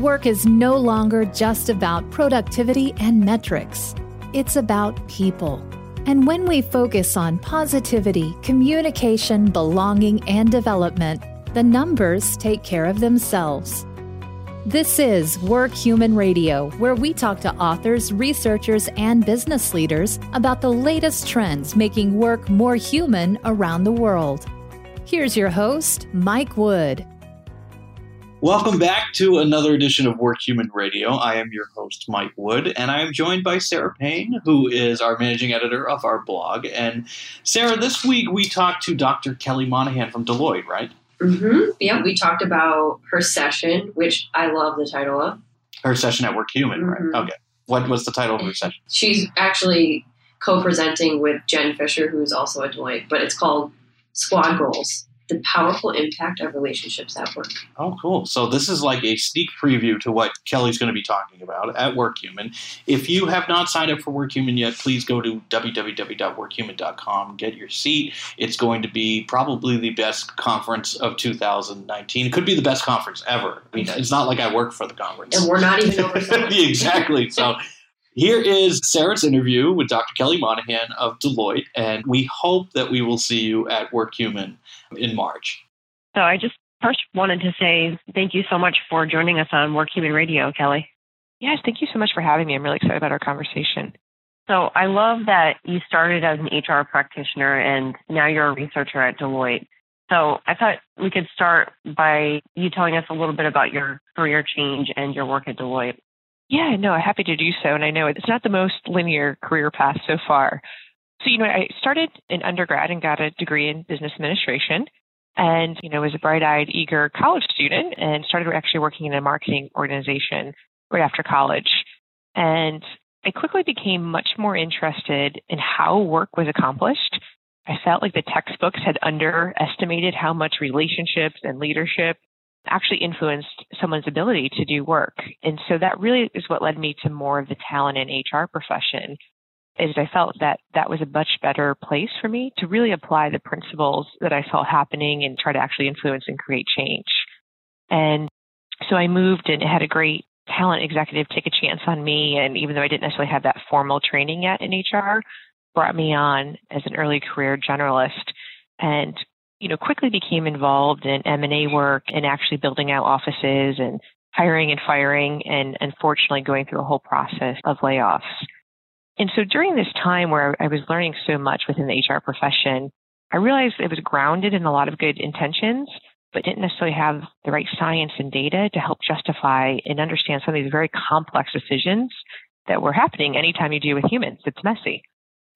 Work is no longer just about productivity and metrics. It's about people. And when we focus on positivity, communication, belonging, and development, the numbers take care of themselves. This is Work Human Radio, where we talk to authors, researchers, and business leaders about the latest trends making work more human around the world. Here's your host, Mike Wood. Welcome back to another edition of Work Human Radio. I am your host, Mike Wood, and I am joined by Sarah Payne, who is our managing editor of our blog. And Sarah, this week we talked to Dr. Kelly Monahan from Deloitte, right? Mm-hmm. Yeah, we talked about her session, which I love the title of. Her session at Work Human, mm-hmm. Right? Okay. What was the title of her session? She's actually co-presenting with Jen Fisher, who's also at Deloitte, but it's called Squad Goals. The powerful impact of relationships at work. Oh, cool. So this is like a sneak preview to what Kelly's going to be talking about at Work Human. If you have not signed up for Work Human yet, please go to www.workhuman.com, get your seat. It's going to be probably the best conference of 2019. It could be the best conference ever. I mean, it's not like I work for the conference. And we're not even oversold. Exactly. So here is Sarah's interview with Dr. Kelly Monahan of Deloitte, and we hope that we will see you at Work Human in March. So I just first wanted to say thank you so much for joining us on Work Human Radio, Kelly. Yes, thank you so much for having me. I'm really excited about our conversation. So I love that you started as an HR practitioner and now you're a researcher at Deloitte. So I thought we could start by you telling us a little bit about your career change and your work at Deloitte. Yeah, no, I'm happy to do so. And I know it's not the most linear career path so far. So, I started in undergrad and got a degree in business administration and, was a bright-eyed, eager college student and started actually working in a marketing organization right after college. And I quickly became much more interested in how work was accomplished. I felt like the textbooks had underestimated how much relationships and leadership actually influenced someone's ability to do work. And so that really is what led me to more of the talent and HR profession. Is I felt that was a much better place for me to really apply the principles that I saw happening and try to actually influence and create change. And so I moved and had a great talent executive take a chance on me. And even though I didn't necessarily have that formal training yet in HR, brought me on as an early career generalist and, quickly became involved in M&A work and actually building out offices and hiring and firing and unfortunately going through a whole process of layoffs. And so during this time where I was learning so much within the HR profession, I realized it was grounded in a lot of good intentions, but didn't necessarily have the right science and data to help justify and understand some of these very complex decisions that were happening anytime you deal with humans. It's messy.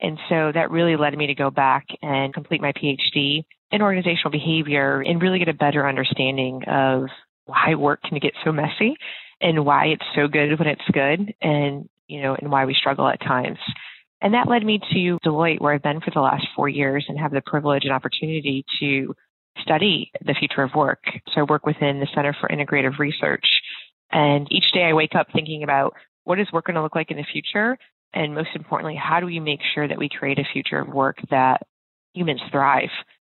And so that really led me to go back and complete my PhD in organizational behavior and really get a better understanding of why work can get so messy and why it's so good when it's good. And why we struggle at times. And that led me to Deloitte, where I've been for the last 4 years and have the privilege and opportunity to study the future of work. So I work within the Center for Integrative Research. And each day I wake up thinking about what is work going to look like in the future? And most importantly, how do we make sure that we create a future of work that humans thrive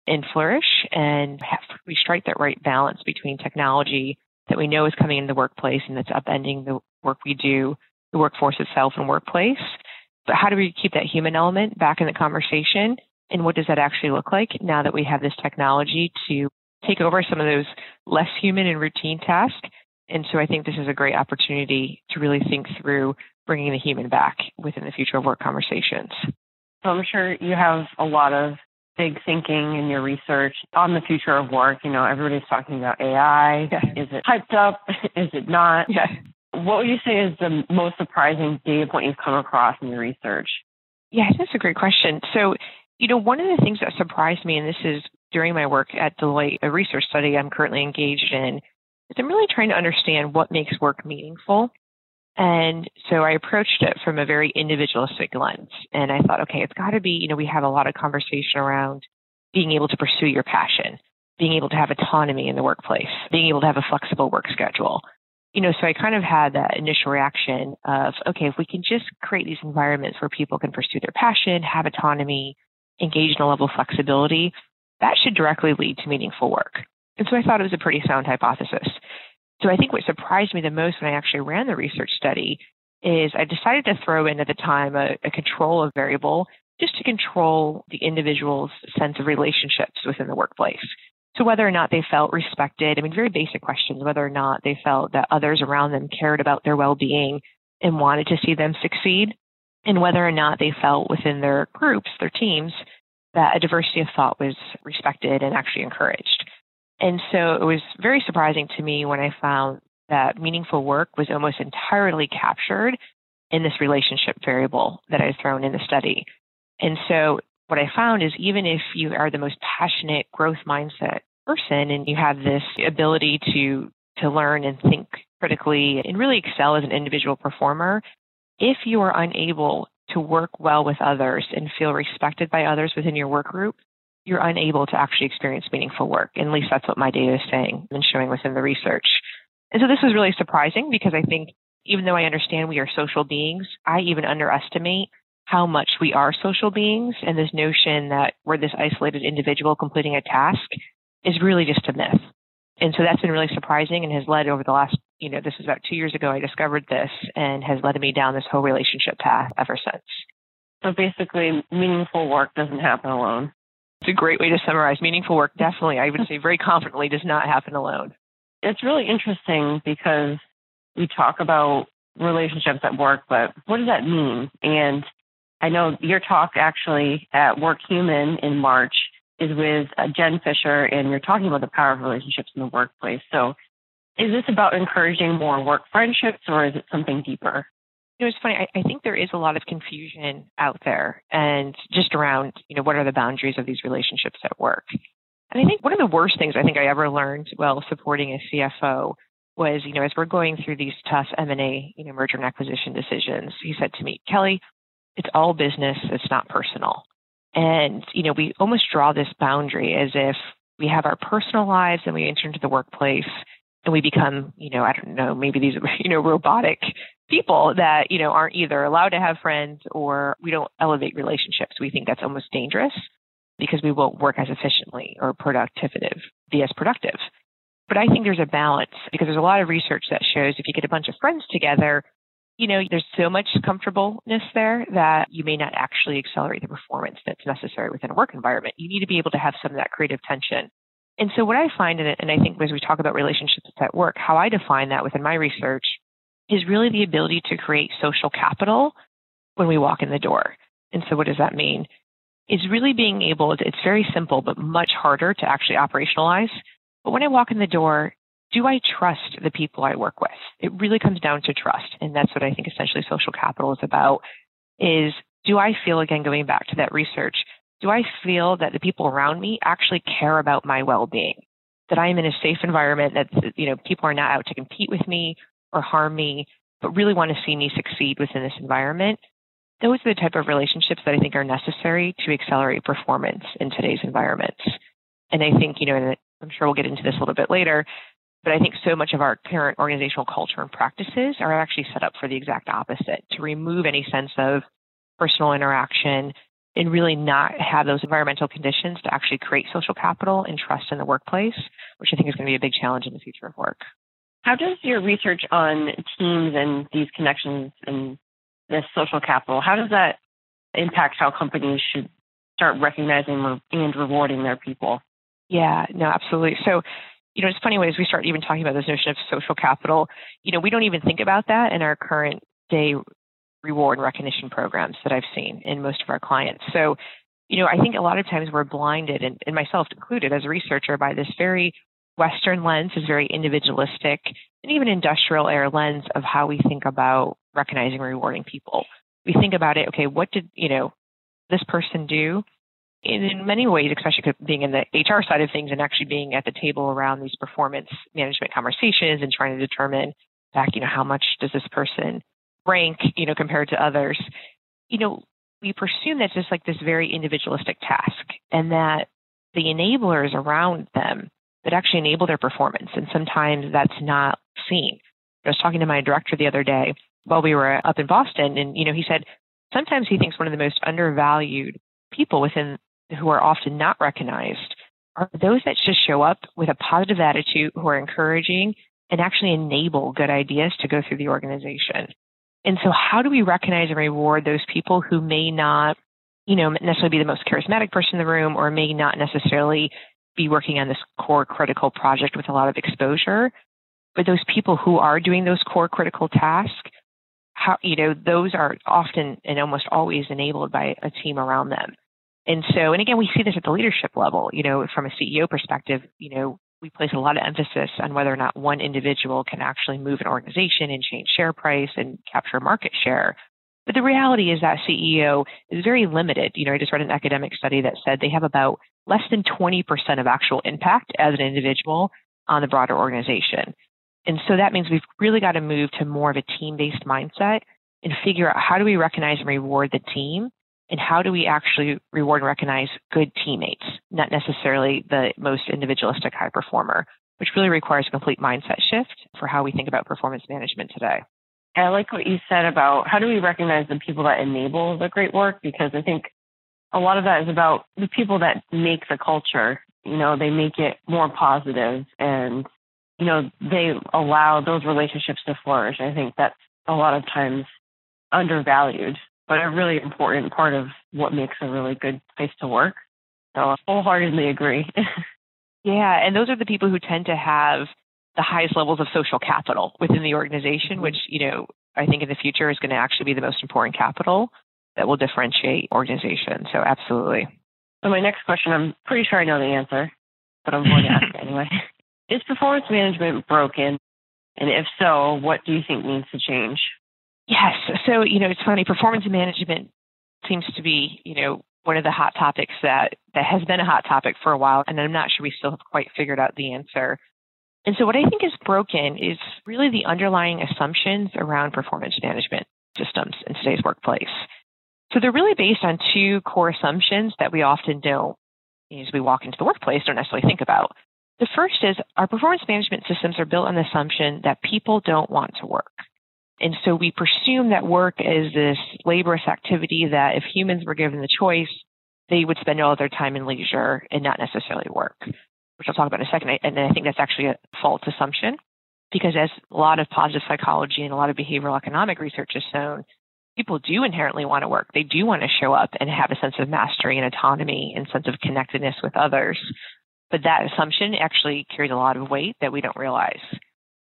and flourish? And we strike that right balance between technology that we know is coming into the workplace and that's upending the work we do, the workforce itself and workplace, but how do we keep that human element back in the conversation? And what does that actually look like now that we have this technology to take over some of those less human and routine tasks? And so I think this is a great opportunity to really think through bringing the human back within the future of work conversations. So I'm sure you have a lot of big thinking in your research on the future of work. Everybody's talking about AI. Yeah. Is it hyped up? Is it not? Yeah. What would you say is the most surprising data point you've come across in your research? Yeah, that's a great question. So, one of the things that surprised me, and this is during my work at Deloitte, a research study I'm currently engaged in, is I'm really trying to understand what makes work meaningful. And so I approached it from a very individualistic lens. And I thought, okay, it's got to be, we have a lot of conversation around being able to pursue your passion, being able to have autonomy in the workplace, being able to have a flexible work schedule. So I kind of had that initial reaction of, okay, if we can just create these environments where people can pursue their passion, have autonomy, engage in a level of flexibility, that should directly lead to meaningful work. And so I thought it was a pretty sound hypothesis. So I think what surprised me the most when I actually ran the research study is I decided to throw in at the time a control variable just to control the individual's sense of relationships within the workplace. So whether or not they felt respected, I mean, very basic questions, whether or not they felt that others around them cared about their well-being and wanted to see them succeed, and whether or not they felt within their groups, their teams, that a diversity of thought was respected and actually encouraged. And so it was very surprising to me when I found that meaningful work was almost entirely captured in this relationship variable that I had thrown in the study. And so what I found is even if you are the most passionate growth mindset person and you have this ability to learn and think critically and really excel as an individual performer, if you are unable to work well with others and feel respected by others within your work group, you're unable to actually experience meaningful work. And at least that's what my data is saying and showing within the research. And so this was really surprising because I think even though I understand we are social beings, I even underestimate how much we are social beings, and this notion that we're this isolated individual completing a task is really just a myth. And so that's been really surprising and has led over the last, this was about 2 years ago I discovered this and has led me down this whole relationship path ever since. So basically, meaningful work doesn't happen alone. It's a great way to summarize. Meaningful work definitely, I would say very confidently, does not happen alone. It's really interesting because we talk about relationships at work, but what does that mean? And I know your talk actually at Work Human in March is with Jen Fisher, and you're talking about the power of relationships in the workplace. So is this about encouraging more work friendships, or is it something deeper? It's funny. I think there is a lot of confusion out there and just around, what are the boundaries of these relationships at work? And I think one of the worst things I think I ever learned while supporting a CFO was, as we're going through these tough M&A, merger and acquisition decisions, he said to me, Kelly, it's all business. It's not personal. And, we almost draw this boundary as if we have our personal lives and we enter into the workplace and we become, maybe these, robotic people that, aren't either allowed to have friends or we don't elevate relationships. We think that's almost dangerous because we won't work as efficiently or be as productive. But I think there's a balance because there's a lot of research that shows if you get a bunch of friends together, there's so much comfortableness there that you may not actually accelerate the performance that's necessary within a work environment. You need to be able to have some of that creative tension. And so what I find in it, and I think as we talk about relationships at work, how I define that within my research is really the ability to create social capital when we walk in the door. And so what does that mean? It's really being able, it's very simple, but much harder to actually operationalize. But when I walk in the door, do I trust the people I work with? It really comes down to trust. And that's what I think essentially social capital is about, is do I feel, again, going back to that research, do I feel that the people around me actually care about my well-being, that I am in a safe environment, that people are not out to compete with me or harm me, but really want to see me succeed within this environment? Those are the type of relationships that I think are necessary to accelerate performance in today's environments. And I think, and I'm sure we'll get into this a little bit later, but I think so much of our current organizational culture and practices are actually set up for the exact opposite, to remove any sense of personal interaction and really not have those environmental conditions to actually create social capital and trust in the workplace, which I think is going to be a big challenge in the future of work. How does your research on teams and these connections and this social capital, how does that impact how companies should start recognizing and rewarding their people? Yeah, no, absolutely. So, it's funny when we start even talking about this notion of social capital, we don't even think about that in our current day reward and recognition programs that I've seen in most of our clients. So, I think a lot of times we're blinded, and myself included as a researcher, by this very Western lens, this very individualistic and even industrial era lens of how we think about recognizing and rewarding people. We think about it, okay, what did, this person do? In many ways, especially being in the HR side of things and actually being at the table around these performance management conversations and trying to determine back, how much does this person rank, compared to others, we presume that's just like this very individualistic task and that the enablers around them that actually enable their performance. And sometimes that's not seen. I was talking to my director the other day while we were up in Boston, and, he said, sometimes he thinks one of the most undervalued people within who are often not recognized are those that just show up with a positive attitude, who are encouraging and actually enable good ideas to go through the organization. And so how do we recognize and reward those people who may not, you know, necessarily be the most charismatic person in the room or may not necessarily be working on this core critical project with a lot of exposure? But those people who are doing those core critical tasks, how, you know, those are often and almost always enabled by a team around them. And so, and again, we see this at the leadership level, you know, from a CEO perspective, you know, we place a lot of emphasis on whether or not one individual can actually move an organization and change share price and capture market share. But the reality is that CEO is very limited. You know, I just read an academic study that said they have about less than 20% of actual impact as an individual on the broader organization. And so that means we've really got to move to more of a team-based mindset and figure out how do we recognize and reward the team, and how do we actually reward and recognize good teammates, not necessarily the most individualistic high performer, which really requires a complete mindset shift for how we think about performance management today. I like what you said about how do we recognize the people that enable the great work, because I think a lot of that is about the people that make the culture. You know, they make it more positive and, you know, they allow those relationships to flourish. I think that's a lot of times undervalued, but a really important part of what makes a really good place to work. So I wholeheartedly agree. Yeah, and those are the people who tend to have the highest levels of social capital within the organization, which, you know, I think in the future is going to actually be the most important capital that will differentiate organizations. So absolutely. So my next question, I'm pretty sure I know the answer, but I'm going to ask it anyway. Is performance management broken? And if so, what do you think needs to change? Yes. So, you know, it's funny, performance management seems to be, you know, one of the hot topics that has been a hot topic for a while. And I'm not sure we still have quite figured out the answer. And so what I think is broken is really the underlying assumptions around performance management systems in today's workplace. So they're really based on two core assumptions that we often don't, as we walk into the workplace, don't necessarily think about. The first is our performance management systems are built on the assumption that people don't want to work. And so we presume that work is this laborious activity that if humans were given the choice, they would spend all their time in leisure and not necessarily work, which I'll talk about in a second. And I think that's actually a false assumption, because as a lot of positive psychology and a lot of behavioral economic research has shown, people do inherently want to work. They do want to show up and have a sense of mastery and autonomy and sense of connectedness with others. But that assumption actually carries a lot of weight that we don't realize.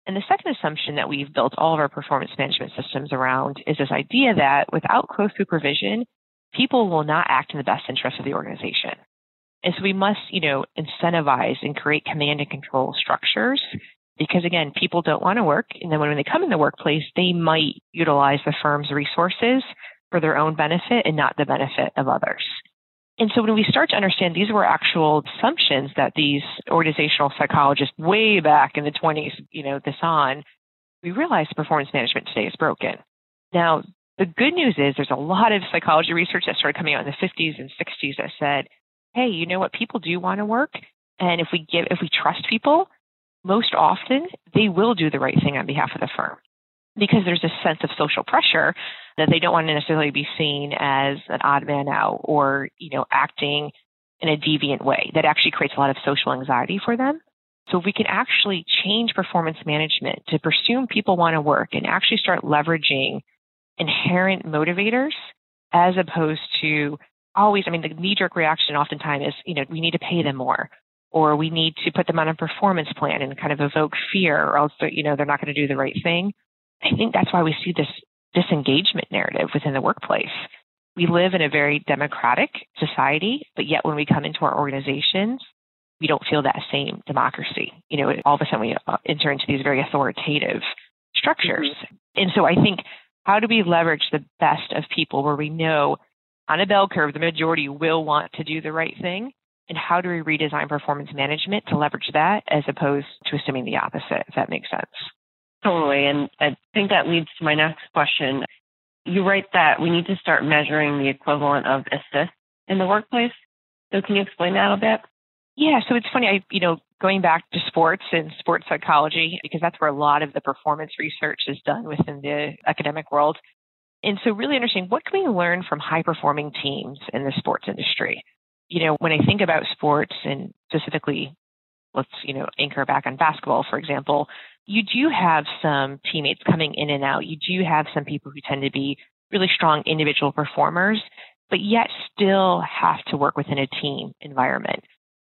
And the second assumption that we've built all of our performance management systems around is this idea that without close supervision, people will not act in the best interest of the organization. And so we must, you know, incentivize and create command and control structures, because again, people don't want to work. And then when they come in the workplace, they might utilize the firm's resources for their own benefit and not the benefit of others. And so when we start to understand these were actual assumptions that these organizational psychologists way back in the 20s, you know, this on, we realize performance management today is broken. Now, the good news is there's a lot of psychology research that started coming out in the 50s and 60s that said, hey, you know what, people do want to work. And if we trust people, most often they will do the right thing on behalf of the firm, because there's a sense of social pressure that they don't want to necessarily be seen as an odd man out or, you know, acting in a deviant way. That actually creates a lot of social anxiety for them. So if we can actually change performance management to presume people want to work and actually start leveraging inherent motivators, as opposed to always, I mean, the knee-jerk reaction oftentimes is, you know, we need to pay them more, or we need to put them on a performance plan and kind of evoke fear, or else, you know, they're not going to do the right thing. I think that's why we see this disengagement narrative within the workplace. We live in a very democratic society, but yet when we come into our organizations, we don't feel that same democracy. You know, all of a sudden we enter into these very authoritative structures. Mm-hmm. And so I think, how do we leverage the best of people where we know on a bell curve, the majority will want to do the right thing? And how do we redesign performance management to leverage that as opposed to assuming the opposite, if that makes sense? Totally. And I think that leads to my next question. You write that we need to start measuring the equivalent of assist in the workplace. So can you explain that a bit? Yeah. So it's funny, going back to sports and sports psychology, because that's where a lot of the performance research is done within the academic world. And so really understanding what can we learn from high-performing teams in the sports industry? You know, when I think about sports and specifically, let's, anchor back on basketball, for example, you do have some teammates coming in and out. You do have some people who tend to be really strong individual performers, but yet still have to work within a team environment.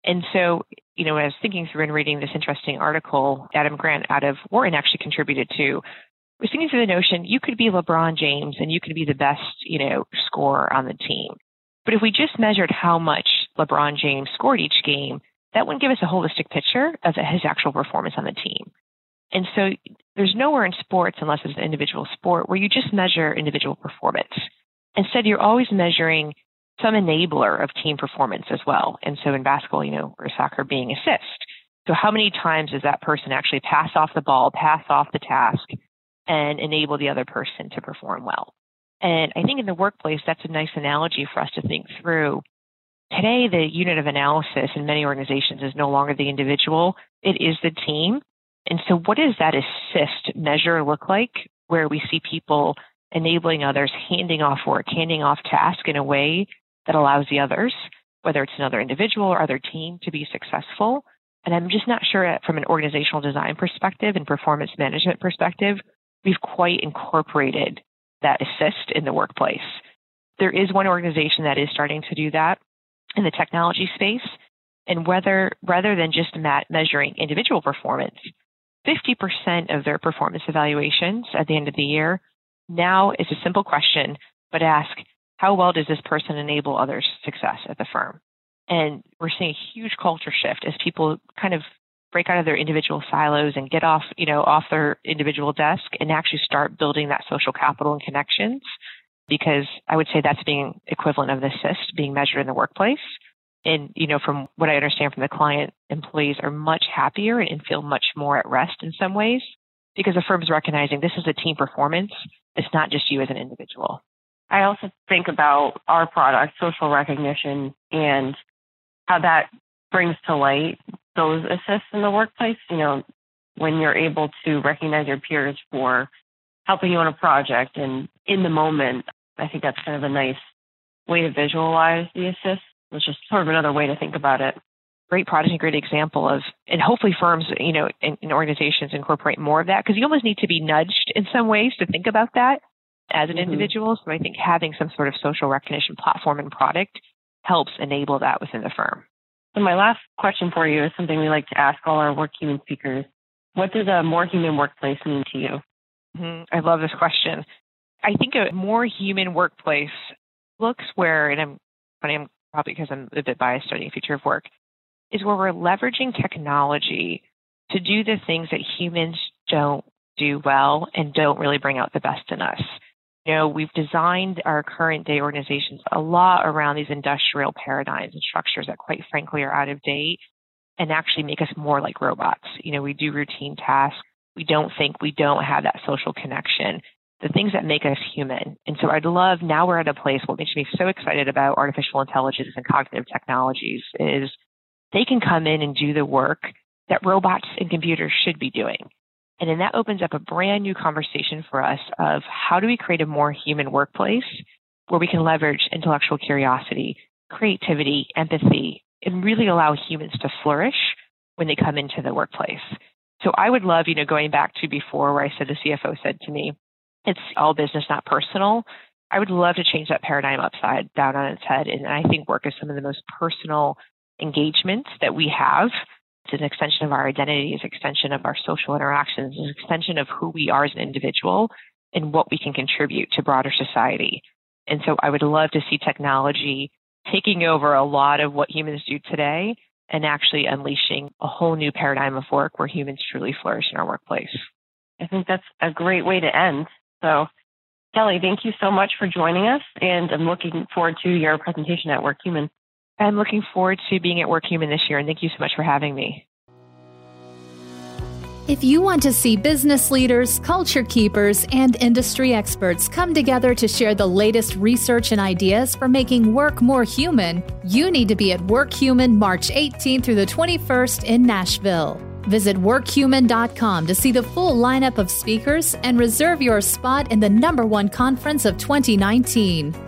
And so, you know, I was thinking through and reading this interesting article Adam Grant out of Wharton actually contributed to, I was thinking through the notion you could be LeBron James and you could be the best, you know, scorer on the team. But if we just measured how much LeBron James scored each game, that wouldn't give us a holistic picture of his actual performance on the team. And so there's nowhere in sports, unless it's an individual sport, where you just measure individual performance. Instead, you're always measuring some enabler of team performance as well. And so in basketball, you know, or soccer, being assist. So how many times does that person actually pass off the ball, pass off the task, and enable the other person to perform well? And I think in the workplace, that's a nice analogy for us to think through. Today, the unit of analysis in many organizations is no longer the individual. It is the team. And so what does that assist measure look like, where we see people enabling others, handing off work, handing off task in a way that allows the others, whether it's another individual or other team, to be successful? And I'm just not sure from an organizational design perspective and performance management perspective, we've quite incorporated that assist in the workplace. There is one organization that is starting to do that in the technology space. And rather than just measuring individual performance, 50% of their performance evaluations at the end of the year now is a simple question, but ask, how well does this person enable others' success at the firm? And we're seeing a huge culture shift as people kind of break out of their individual silos and get off, you know, off their individual desk and actually start building that social capital and connections, because I would say that's being equivalent of the assist being measured in the workplace. And, you know, from what I understand from the client, employees are much happier and feel much more at rest in some ways, because the firm's recognizing this is a team performance. It's not just you as an individual. I also think about our product, social recognition, and how that brings to light those assists in the workplace. You know, when you're able to recognize your peers for helping you on a project and in the moment, I think that's kind of a nice way to visualize the assist. It's just sort of another way to think about it. Great product and great example of, and hopefully firms, you know, and organizations incorporate more of that, because you almost need to be nudged in some ways to think about that as an individual. So I think having some sort of social recognition platform and product helps enable that within the firm. So my last question for you is something we like to ask all our Work Human speakers. What does a more human workplace mean to you? I love this question. I think a more human workplace looks where, and I'm funny, I'm probably because I'm a bit biased studying future of work, is where we're leveraging technology to do the things that humans don't do well and don't really bring out the best in us. You know, we've designed our current day organizations a lot around these industrial paradigms and structures that, quite frankly, are out of date and actually make us more like robots. You know, we do routine tasks. We don't think, we don't have that social connection, the things that make us human. And so I'd love, now we're at a place, what makes me so excited about artificial intelligence and cognitive technologies is they can come in and do the work that robots and computers should be doing. And then that opens up a brand new conversation for us of how do we create a more human workplace where we can leverage intellectual curiosity, creativity, empathy, and really allow humans to flourish when they come into the workplace. So I would love, you know, going back to before where I said the CFO said to me, it's all business, not personal. I would love to change that paradigm upside down on its head. And I think work is some of the most personal engagements that we have. It's an extension of our identity, it's an extension of our social interactions, it's an extension of who we are as an individual and what we can contribute to broader society. And so I would love to see technology taking over a lot of what humans do today and actually unleashing a whole new paradigm of work where humans truly flourish in our workplace. I think that's a great way to end. So, Kelly, thank you so much for joining us, and I'm looking forward to your presentation at Work Human. I'm looking forward to being at Work Human this year, and thank you so much for having me. If you want to see business leaders, culture keepers, and industry experts come together to share the latest research and ideas for making work more human, you need to be at Work Human March 18th through the 21st in Nashville. Visit workhuman.com to see the full lineup of speakers and reserve your spot in the #1 conference of 2019.